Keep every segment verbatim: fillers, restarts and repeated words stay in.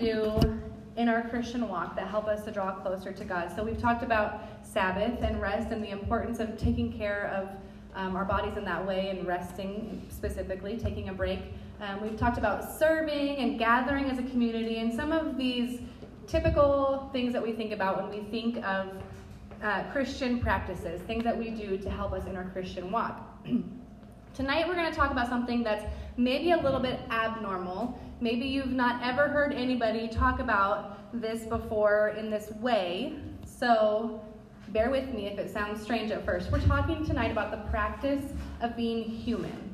do in our Christian walk that help us to draw closer to God. So we've talked about Sabbath and rest and the importance of taking care of um, our bodies in that way and resting specifically, taking a break. Um, we've talked about serving and gathering as a community and some of these typical things that we think about when we think of uh, Christian practices, things that we do to help us in our Christian walk. Tonight we're going to talk about something that's maybe a little bit abnormal. Maybe you've not ever heard anybody talk about this before in this way, so bear with me if it sounds strange at first. We're talking tonight about the practice of being human.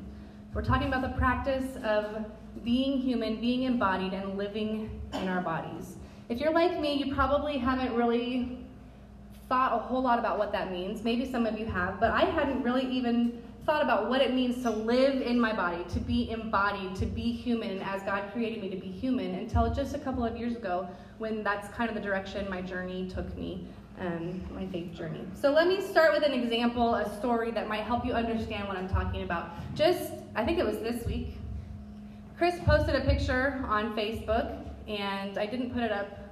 We're talking about the practice of being human, being embodied, and living in our bodies. If you're like me, you probably haven't really thought a whole lot about what that means. Maybe some of you have, but I hadn't really even thought about what it means to live in my body, to be embodied, to be human as God created me to be human, until just a couple of years ago, when that's kind of the direction my journey took me, um, my faith journey. So let me start with an example, a story that might help you understand what I'm talking about. Just, I think it was this week, Chris posted a picture on Facebook, and I didn't put it up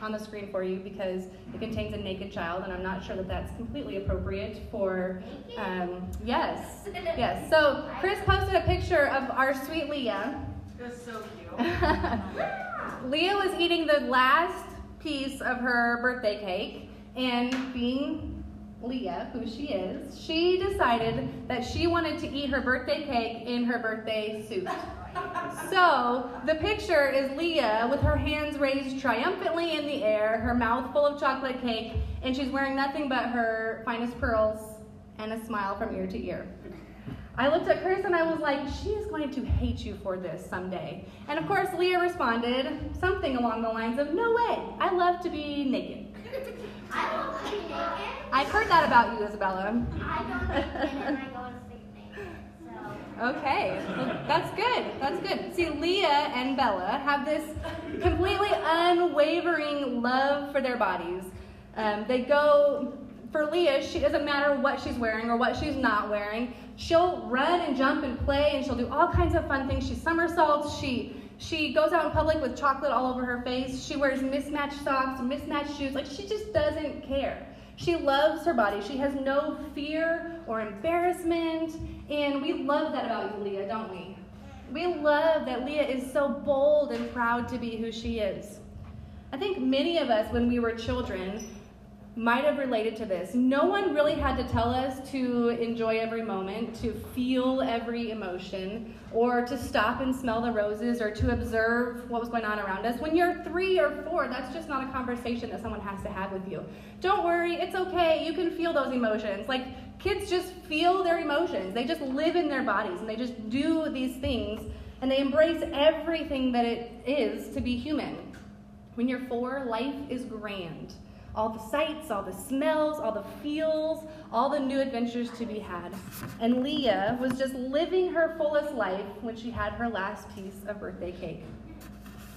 on the screen for you because it contains a naked child, and I'm not sure that that's completely appropriate for, um, yes, yes. So Chris posted a picture of our sweet Leah. That's so cute. Leah was eating the last piece of her birthday cake, and being Leah, who she is, she decided that she wanted to eat her birthday cake in her birthday suit. So the picture is Leah with her hands raised triumphantly in the air, her mouth full of chocolate cake, and she's wearing nothing but her finest pearls and a smile from ear to ear. I looked at Chris and I was like, she is going to hate you for this someday. And of course, Leah responded something along the lines of, no way, I love to be naked. I don't love to be naked. I've heard that about you, Isabella. I don't like it and I go to sleep. Okay, that's good, that's good. See, Leah and Bella have this completely unwavering love for their bodies. Um, they go, for Leah, she doesn't matter what she's wearing or what she's not wearing. She'll run and jump and play, and she'll do all kinds of fun things. She somersaults, she, she goes out in public with chocolate all over her face. She wears mismatched socks, mismatched shoes. Like, she just doesn't care. She loves her body. She has no fear or embarrassment. And we love that about you, Leah, don't we? We love that Leah is so bold and proud to be who she is. I think many of us, when we were children, might have related to this. No one really had to tell us to enjoy every moment, to feel every emotion, or to stop and smell the roses, or to observe what was going on around us. When you're three or four, that's just not a conversation that someone has to have with you. Don't worry, it's okay, you can feel those emotions. Like, kids just feel their emotions. They just live in their bodies, and they just do these things, and they embrace everything that it is to be human. When you're four, life is grand. All the sights, all the smells, all the feels, all the new adventures to be had. And Leah was just living her fullest life when she had her last piece of birthday cake.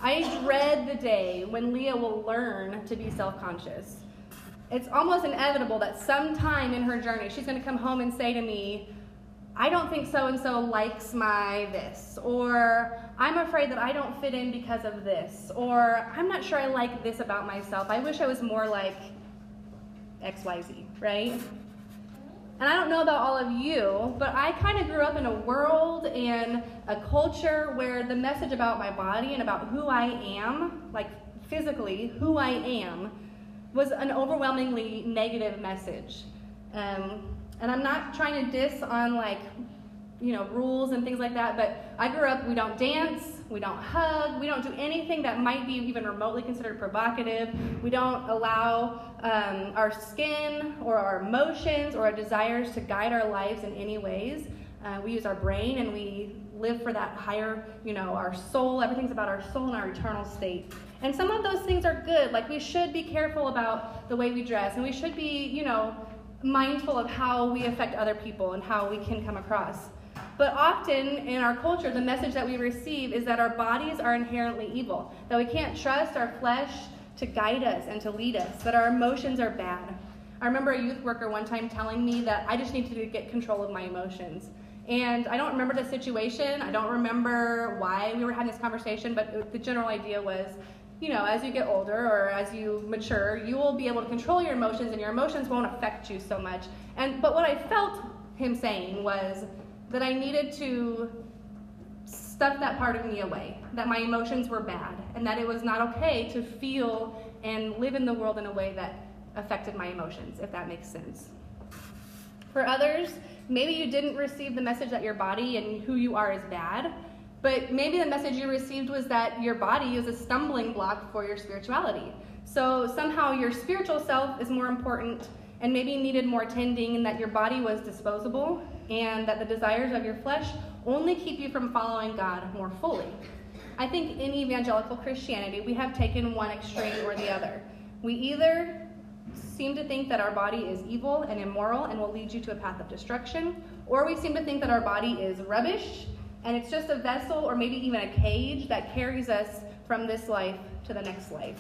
I dread the day when Leah will learn to be self-conscious. It's almost inevitable that sometime in her journey, she's going to come home and say to me, I don't think so-and-so likes my this, or I'm afraid that I don't fit in because of this, or I'm not sure I like this about myself. I wish I was more like X Y Z, right? And I don't know about all of you, but I kind of grew up in a world and a culture where the message about my body and about who I am, like physically who I am, was an overwhelmingly negative message. Um, And I'm not trying to diss on, like, you know, rules and things like that, but I grew up, we don't dance, we don't hug, we don't do anything that might be even remotely considered provocative. We don't allow um, our skin or our emotions or our desires to guide our lives in any ways. Uh, we use our brain and we live for that higher, you know, our soul. Everything's about our soul and our eternal state. And some of those things are good. Like, we should be careful about the way we dress, and we should be, you know, mindful of how we affect other people and how we can come across. But often in our culture, the message that we receive is that our bodies are inherently evil, that we can't trust our flesh to guide us and to lead us, that our emotions are bad. I remember a youth worker one time telling me that I just needed to get control of my emotions. And I don't remember the situation, I don't remember why we were having this conversation, but the general idea was you know, as you get older or as you mature, you will be able to control your emotions and your emotions won't affect you so much. And but what I felt him saying was that I needed to stuff that part of me away, that my emotions were bad, and that it was not okay to feel and live in the world in a way that affected my emotions, if that makes sense. For others, maybe you didn't receive the message that your body and who you are is bad, but maybe the message you received was that your body is a stumbling block for your spirituality. So somehow your spiritual self is more important and maybe needed more tending, and that your body was disposable, and that the desires of your flesh only keep you from following God more fully. I think in evangelical Christianity, we have taken one extreme or the other. We either seem to think that our body is evil and immoral and will lead you to a path of destruction, or we seem to think that our body is rubbish and it's just a vessel or maybe even a cage that carries us from this life to the next life.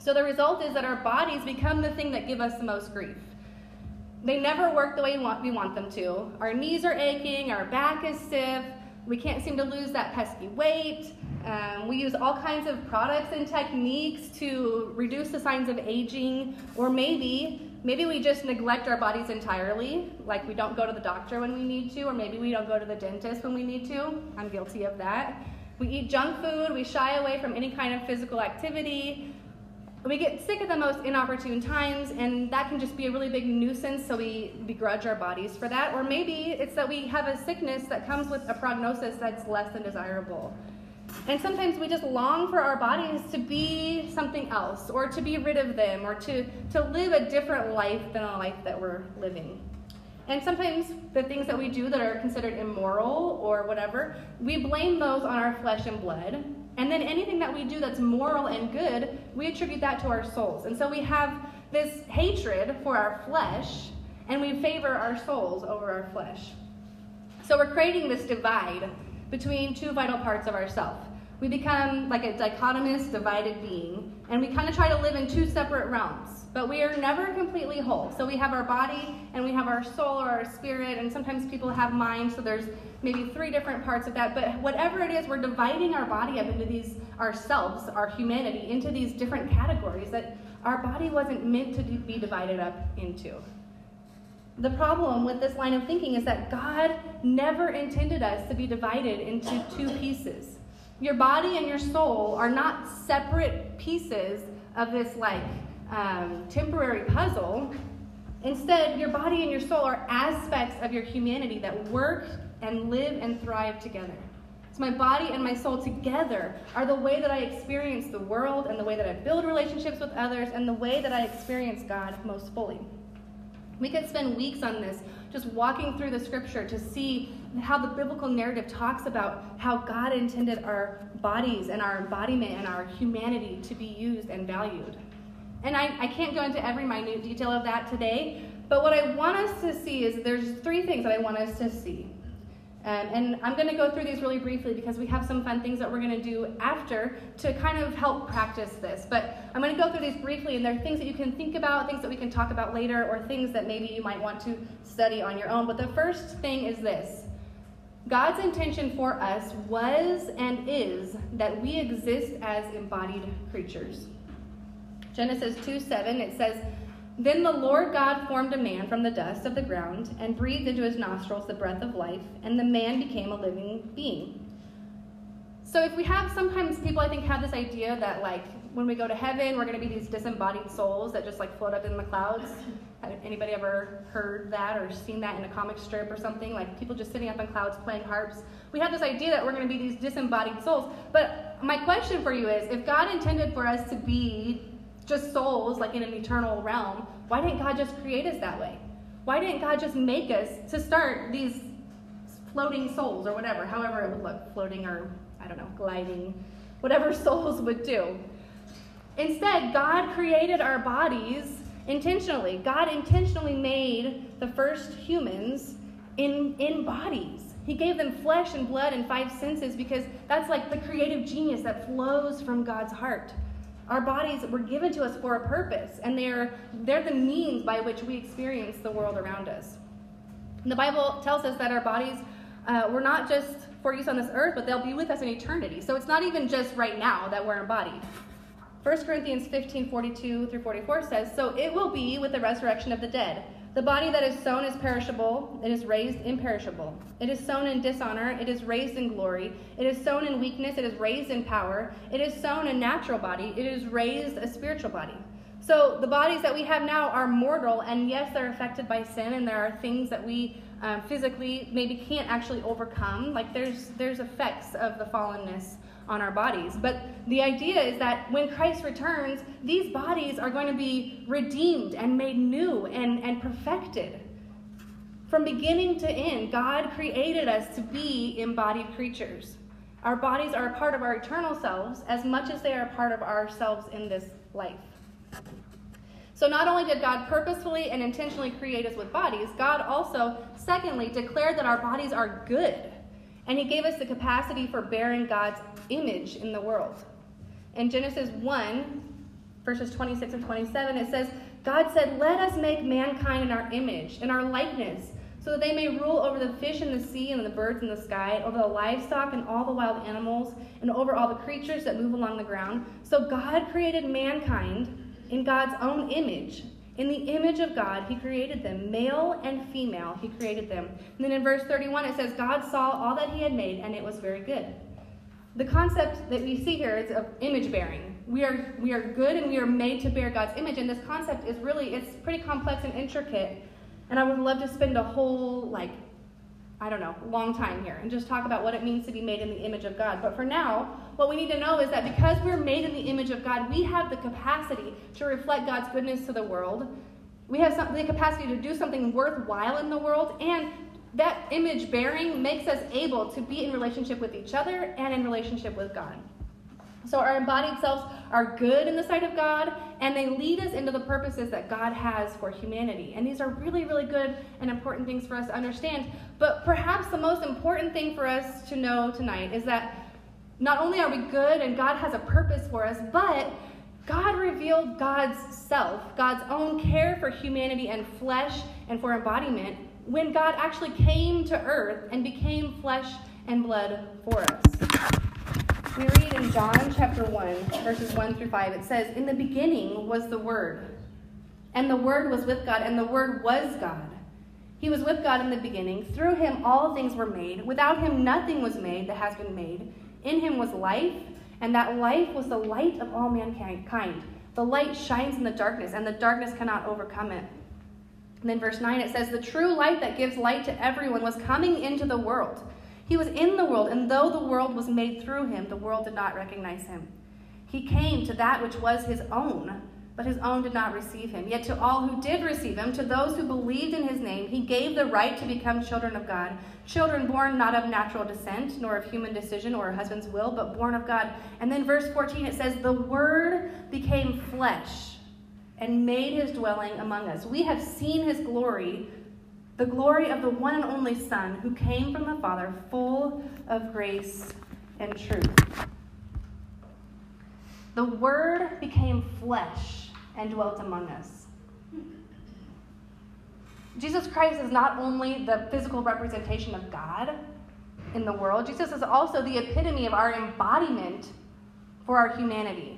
So the result is that our bodies become the thing that give us the most grief. They never work the way we want them to. Our knees are aching, our back is stiff, we can't seem to lose that pesky weight. Um, we use all kinds of products and techniques to reduce the signs of aging, or maybe, maybe we just neglect our bodies entirely, like we don't go to the doctor when we need to, or maybe we don't go to the dentist when we need to. I'm guilty of that. We eat junk food, we shy away from any kind of physical activity, we get sick at the most inopportune times, and that can just be a really big nuisance, so we begrudge our bodies for that. Or maybe it's that we have a sickness that comes with a prognosis that's less than desirable. And sometimes we just long for our bodies to be something else, or to be rid of them, or to, to live a different life than a life that we're living. And sometimes the things that we do that are considered immoral or whatever, we blame those on our flesh and blood. And then anything that we do that's moral and good, we attribute that to our souls. And so we have this hatred for our flesh, and we favor our souls over our flesh. So we're creating this divide between two vital parts of ourselves. We become like a dichotomous, divided being, and we kind of try to live in two separate realms, but we are never completely whole. So we have our body, and we have our soul or our spirit, and sometimes people have minds, so there's maybe three different parts of that, but whatever it is, we're dividing our body up into these ourselves, our humanity, into these different categories that our body wasn't meant to be divided up into. The problem with this line of thinking is that God never intended us to be divided into two pieces. Your body and your soul are not separate pieces of this like um, temporary puzzle. Instead, your body and your soul are aspects of your humanity that work and live and thrive together. So my body and my soul together are the way that I experience the world, and the way that I build relationships with others, and the way that I experience God most fully. We could spend weeks on this, just walking through the scripture to see how the biblical narrative talks about how God intended our bodies and our embodiment and our humanity to be used and valued. And I, I can't go into every minute detail of that today, but what I want us to see is there's three things that I want us to see. Um, and I'm going to go through these really briefly because we have some fun things that we're going to do after to kind of help practice this. But I'm going to go through these briefly, and they're things that you can think about, things that we can talk about later, or things that maybe you might want to study on your own. But the first thing is this. God's intention for us was and is that we exist as embodied creatures. Genesis two seven, it says, "Then the Lord God formed a man from the dust of the ground and breathed into his nostrils the breath of life, and the man became a living being." So if we have, sometimes people I think have this idea that like when we go to heaven, we're going to be these disembodied souls that just like float up in the clouds. Have anybody ever heard that or seen that in a comic strip or something? Like people just sitting up in clouds playing harps. We have this idea that we're going to be these disembodied souls. But my question for you is, if God intended for us to be just souls, like in an eternal realm, why didn't God just create us that way? Why didn't God just make us to start these floating souls or whatever, however it would look, floating or, I don't know, gliding, whatever souls would do? Instead, God created our bodies intentionally. God intentionally made the first humans in, in bodies. He gave them flesh and blood and five senses because that's like the creative genius that flows from God's heart. Our bodies were given to us for a purpose, and they're, they're the means by which we experience the world around us. And the Bible tells us that our bodies uh, were not just for use on this earth, but they'll be with us in eternity. So it's not even just right now that we're embodied. First Corinthians fifteen, forty-two through forty-four says, "So it will be with the resurrection of the dead. The body that is sown is perishable, it is raised imperishable. It is sown in dishonor, it is raised in glory. It is sown in weakness, it is raised in power. It is sown a natural body, it is raised a spiritual body." So the bodies that we have now are mortal, and yes, they're affected by sin, and there are things that we um, physically maybe can't actually overcome. Like there's, there's effects of the fallenness on our bodies. But the idea is that when Christ returns, these bodies are going to be redeemed and made new and, and perfected. From beginning to end, God created us to be embodied creatures. Our bodies are a part of our eternal selves as much as they are a part of ourselves in this life. So not only did God purposefully and intentionally create us with bodies, God also, secondly, declared that our bodies are good. And he gave us the capacity for bearing God's image in the world. In Genesis one, verses twenty-six and twenty-seven, it says, "God said, let us make mankind in our image, in our likeness, so that they may rule over the fish in the sea and the birds in the sky, over the livestock and all the wild animals, and over all the creatures that move along the ground." So God created mankind in God's own image. In the image of God, he created them, male and female, he created them. And then in verse thirty-one, it says, "God saw all that he had made, and it was very good." The concept that we see here is of image bearing. We are, we are good, and we are made to bear God's image. And this concept is really, it's pretty complex and intricate. And I would love to spend a whole, like, I don't know, long time here and just talk about what it means to be made in the image of God. But for now, what we need to know is that because we're made in the image of God, we have the capacity to reflect God's goodness to the world. We have some, the capacity to do something worthwhile in the world, and that image bearing makes us able to be in relationship with each other and in relationship with God. So our embodied selves are good in the sight of God, and they lead us into the purposes that God has for humanity. And these are really, really good and important things for us to understand. But perhaps the most important thing for us to know tonight is that not only are we good and God has a purpose for us, but God revealed God's self, God's own care for humanity and flesh and for embodiment, when God actually came to earth and became flesh and blood for us. We read in John chapter one, verses one through five, it says, "In the beginning was the Word, and the Word was with God, and the Word was God. He was with God in the beginning. Through him all things were made. Without him nothing was made that has been made. In him was life, and that life was the light of all mankind. The light shines in the darkness, and the darkness cannot overcome it." And then verse nine, it says, "The true light that gives light to everyone was coming into the world. He was in the world, and though the world was made through him, the world did not recognize him. He came to that which was his own, but his own did not receive him. Yet to all who did receive him, to those who believed in his name, he gave the right to become children of God, children born not of natural descent, nor of human decision or a husband's will, but born of God." And then verse fourteen, it says, "The Word became flesh and made his dwelling among us. We have seen his glory, the glory of the one and only Son who came from the Father, full of grace and truth." The Word became flesh and dwelt among us. Jesus Christ is not only the physical representation of God in the world, Jesus is also the epitome of our embodiment for our humanity.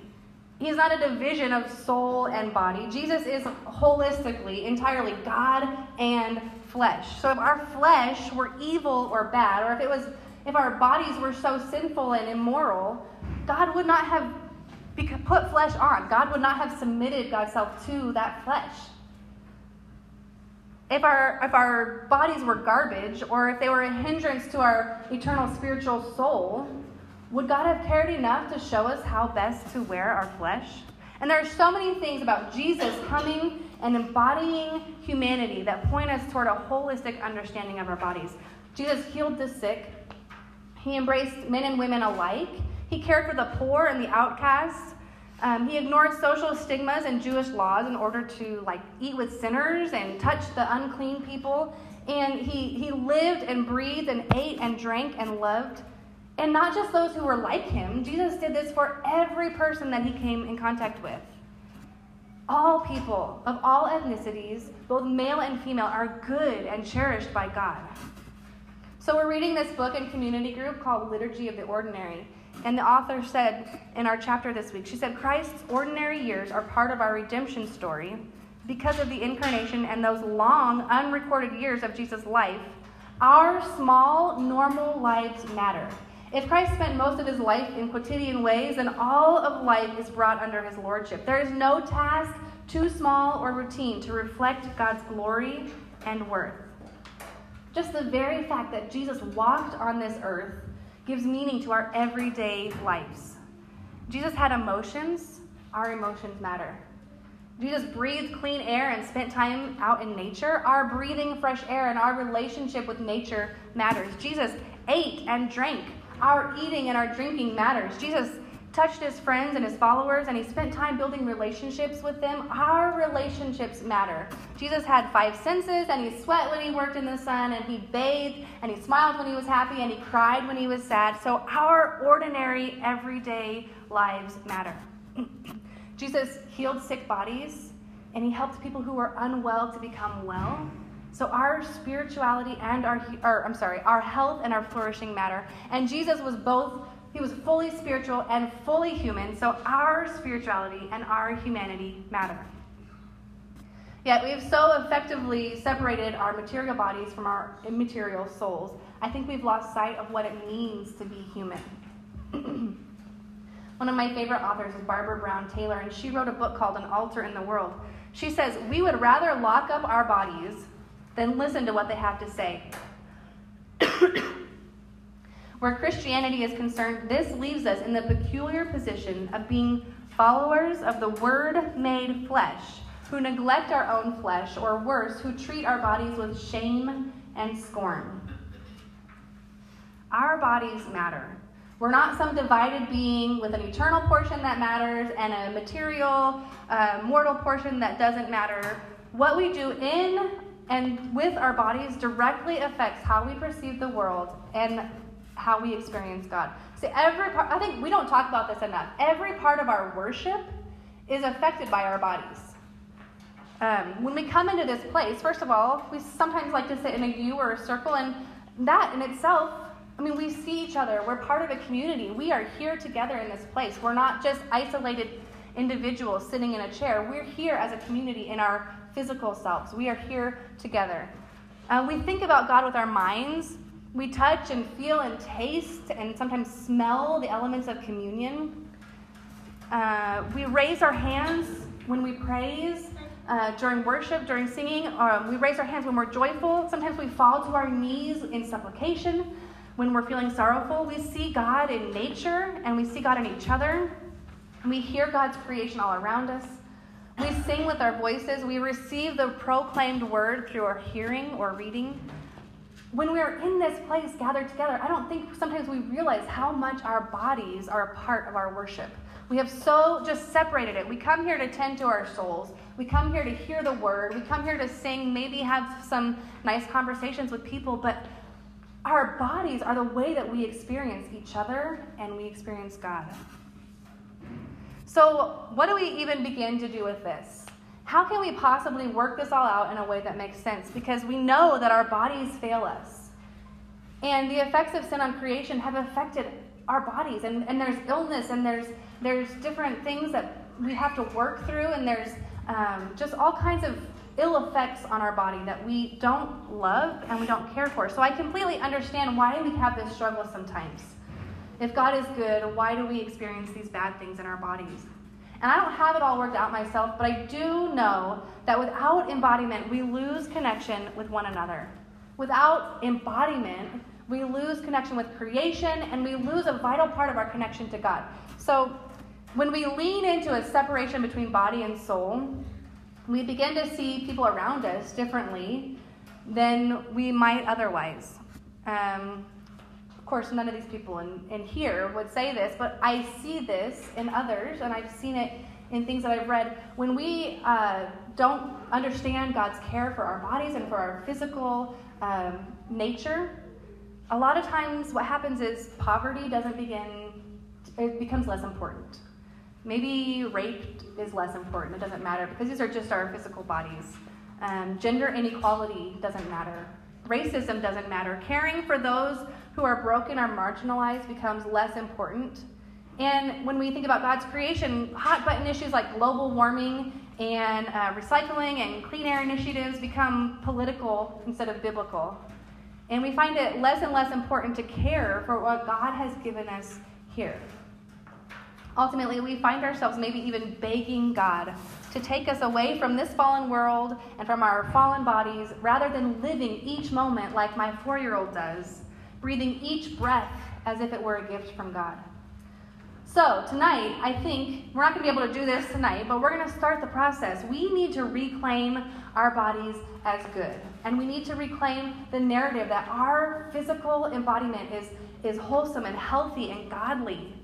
He's not a division of soul and body. Jesus is holistically, entirely God and flesh. So if our flesh were evil or bad, or if it was, if our bodies were so sinful and immoral, God would not have put flesh on. God would not have submitted God's self to that flesh. If our, if our bodies were garbage, or if they were a hindrance to our eternal spiritual soul, would God have cared enough to show us how best to wear our flesh? And there are so many things about Jesus coming and embodying humanity that point us toward a holistic understanding of our bodies. Jesus healed the sick. He embraced men and women alike. He cared for the poor and the outcasts. Um, he ignored social stigmas and Jewish laws in order to like eat with sinners and touch the unclean people. And he, he lived and breathed and ate and drank and loved. And not just those who were like him. Jesus did this for every person that he came in contact with. All people of all ethnicities, both male and female, are good and cherished by God. So we're reading this book in community group called Liturgy of the Ordinary. And the author said in our chapter this week, she said, Christ's ordinary years are part of our redemption story because of the incarnation and those long, unrecorded years of Jesus' life. Our small, normal lives matter. If Christ spent most of his life in quotidian ways, then all of life is brought under his lordship. There is no task too small or routine to reflect God's glory and worth. Just the very fact that Jesus walked on this earth gives meaning to our everyday lives. Jesus had emotions. Our emotions matter. Jesus breathed clean air and spent time out in nature. Our breathing fresh air and our relationship with nature matters. Jesus ate and drank. Our eating and our drinking matters. Jesus touched his friends and his followers, and he spent time building relationships with them. Our relationships matter. Jesus had five senses, and he sweat when he worked in the sun, and he bathed, and he smiled when he was happy, and he cried when he was sad. So our ordinary, everyday lives matter. Jesus healed sick bodies, and he helped people who were unwell to become well. So our spirituality and our, or, I'm sorry, our health and our flourishing matter. And Jesus was both, he was fully spiritual and fully human, so our spirituality and our humanity matter. Yet we have so effectively separated our material bodies from our immaterial souls. I think we've lost sight of what it means to be human. One of my favorite authors is Barbara Brown Taylor, and she wrote a book called An Altar in the World. She says, we would rather lock up our bodies than listen to what they have to say. Where Christianity is concerned, this leaves us in the peculiar position of being followers of the Word made flesh, who neglect our own flesh, or worse, who treat our bodies with shame and scorn. Our bodies matter. We're not some divided being with an eternal portion that matters and a material, uh, mortal portion that doesn't matter. What we do in and with our bodies directly affects how we perceive the world and how we experience God. See, every part, I think we don't talk about this enough. Every part of our worship is affected by our bodies. Um, when we come into this place, first of all, we sometimes like to sit in a U or a circle, and that in itself, I mean, we see each other. We're part of a community. We are here together in this place. We're not just isolated individuals sitting in a chair. We're here as a community in our physical selves. We are here together. Uh, we think about God with our minds. We touch and feel and taste and sometimes smell the elements of communion. Uh, we raise our hands when we praise, uh, during worship, during singing. Uh, we raise our hands when we're joyful. Sometimes we fall to our knees in supplication. When we're feeling sorrowful, we see God in nature and we see God in each other. We hear God's creation all around us. We sing with our voices. We receive the proclaimed word through our hearing or reading. When we are in this place gathered together, I don't think sometimes we realize how much our bodies are a part of our worship. We have so just separated it. We come here to tend to our souls. We come here to hear the word. We come here to sing, maybe have some nice conversations with people, but our bodies are the way that we experience each other and we experience God. So what do we even begin to do with this? How can we possibly work this all out in a way that makes sense? Because we know that our bodies fail us. And the effects of sin on creation have affected our bodies. And, and there's illness, and there's there's different things that we have to work through, and there's um, just all kinds of ill effects on our body that we don't love and we don't care for. So I completely understand why we have this struggle sometimes. If God is good, why do we experience these bad things in our bodies? And I don't have it all worked out myself, but I do know that without embodiment, we lose connection with one another. Without embodiment, we lose connection with creation, and we lose a vital part of our connection to God. So when we lean into a separation between body and soul, we begin to see people around us differently than we might otherwise. Um, Of course, none of these people in, in here would say this, but I see this in others, and I've seen it in things that I've read. When we uh, don't understand God's care for our bodies and for our physical um, nature, a lot of times what happens is poverty doesn't begin, it becomes less important. Maybe rape is less important, it doesn't matter, because these are just our physical bodies. Um, gender inequality doesn't matter. Racism doesn't matter. Caring for those who are broken or marginalized becomes less important. And when we think about God's creation, hot button issues like global warming and uh, recycling and clean air initiatives become political instead of biblical. And we find it less and less important to care for what God has given us here. Ultimately, we find ourselves maybe even begging God to take us away from this fallen world and from our fallen bodies, rather than living each moment like my four-year-old does, breathing each breath as if it were a gift from God. So tonight, I think, we're not going to be able to do this tonight, but we're going to start the process. We need to reclaim our bodies as good. And we need to reclaim the narrative that our physical embodiment is, is wholesome and healthy and godly.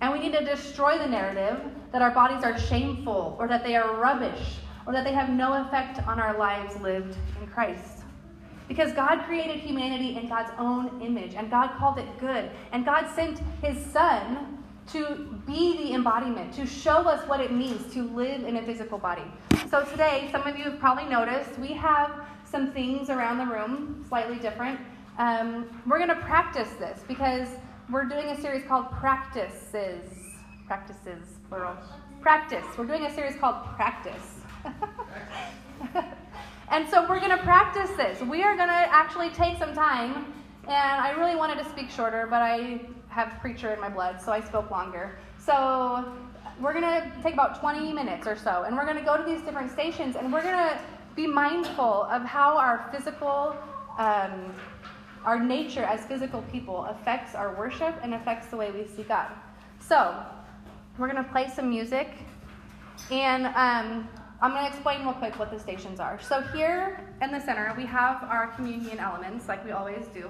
And we need to destroy the narrative that our bodies are shameful, or that they are rubbish, or that they have no effect on our lives lived in Christ. Because God created humanity in God's own image, and God called it good. And God sent his Son to be the embodiment, to show us what it means to live in a physical body. So today, some of you have probably noticed, we have some things around the room, slightly different. Um, we're going to practice this, because we're doing a series called Practices. Practices, plural. Practice. We're doing a series called Practice. And so we're going to practice this. We are going to actually take some time, and I really wanted to speak shorter, but I have preacher in my blood, so I spoke longer. So we're going to take about twenty minutes or so, and we're going to go to these different stations, and we're going to be mindful of how our physical... Um, Our nature as physical people affects our worship and affects the way we see God. So, we're going to play some music, and um, I'm going to explain real quick what the stations are. So here in the center, we have our communion elements, like we always do.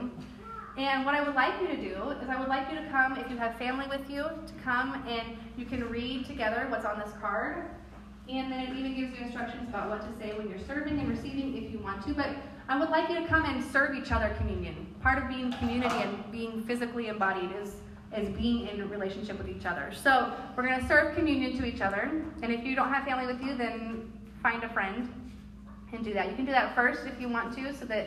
And what I would like you to do is I would like you to come, if you have family with you, to come and you can read together what's on this card. And then it even gives you instructions about what to say when you're serving and receiving if you want to. But I would like you to come and serve each other communion. Part of being community and being physically embodied is, is being in a relationship with each other. So we're going to serve communion to each other. And if you don't have family with you, then find a friend and do that. You can do that first if you want to, so that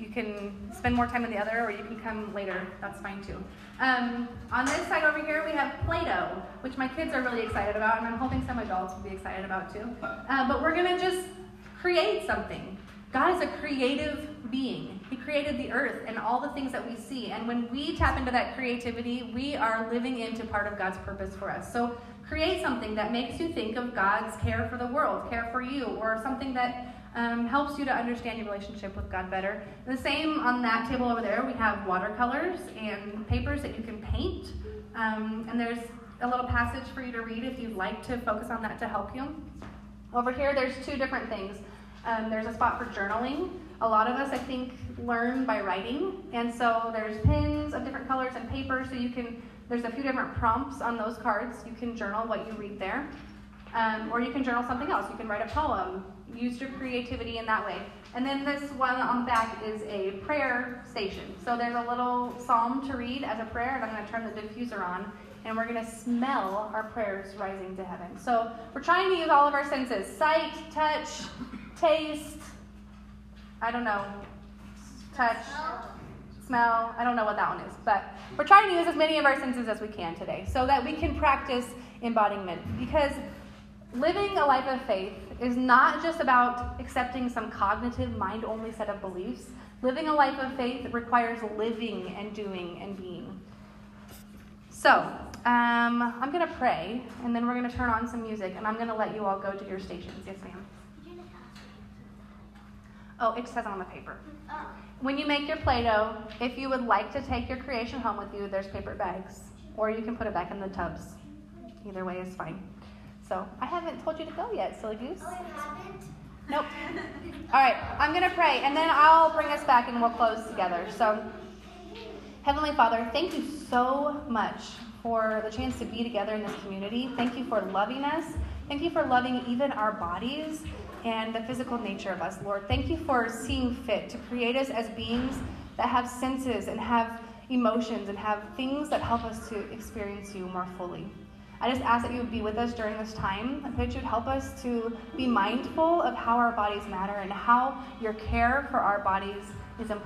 you can spend more time with the other, or you can come later. That's fine too. Um, on this side over here, we have Play-Doh, which my kids are really excited about, and I'm hoping some adults will be excited about too. Uh, but we're going to just create something. God is a creative being. He created the earth and all the things that we see. And when we tap into that creativity, we are living into part of God's purpose for us. So create something that makes you think of God's care for the world, care for you, or something that um, helps you to understand your relationship with God better. The same on that table over there, we have watercolors and papers that you can paint. Um, and there's a little passage for you to read if you'd like to focus on that to help you. Over here, there's two different things. Um, there's a spot for journaling. A lot of us, I think, learn by writing. And so there's pens of different colors and paper, so you can, there's a few different prompts on those cards. You can journal what you read there. Um, or you can journal something else. You can write a poem. Use your creativity in that way. And then this one on the back is a prayer station. So there's a little psalm to read as a prayer, and I'm going to turn the diffuser on. And we're going to smell our prayers rising to heaven. So we're trying to use all of our senses. Sight, touch, taste, I don't know, touch, smell. smell, I don't know what that one is, but we're trying to use as many of our senses as we can today so that we can practice embodiment, because living a life of faith is not just about accepting some cognitive, mind-only set of beliefs. Living a life of faith requires living and doing and being. So, um, I'm going to pray, and then we're going to turn on some music, and I'm going to let you all go to your stations. Yes, ma'am. Oh, it says on the paper. When you make your Play-Doh, if you would like to take your creation home with you, there's paper bags. Or you can put it back in the tubs. Either way is fine. So I haven't told you to go yet, silly goose. Oh, I haven't? Nope. All right, I'm going to pray, and then I'll bring us back, and we'll close together. So, Heavenly Father, thank you so much for the chance to be together in this community. Thank you for loving us. Thank you for loving even our bodies and the physical nature of us, Lord. Thank you for seeing fit to create us as beings that have senses and have emotions and have things that help us to experience you more fully. I just ask that you would be with us during this time, and that you'd help us to be mindful of how our bodies matter and how your care for our bodies is important.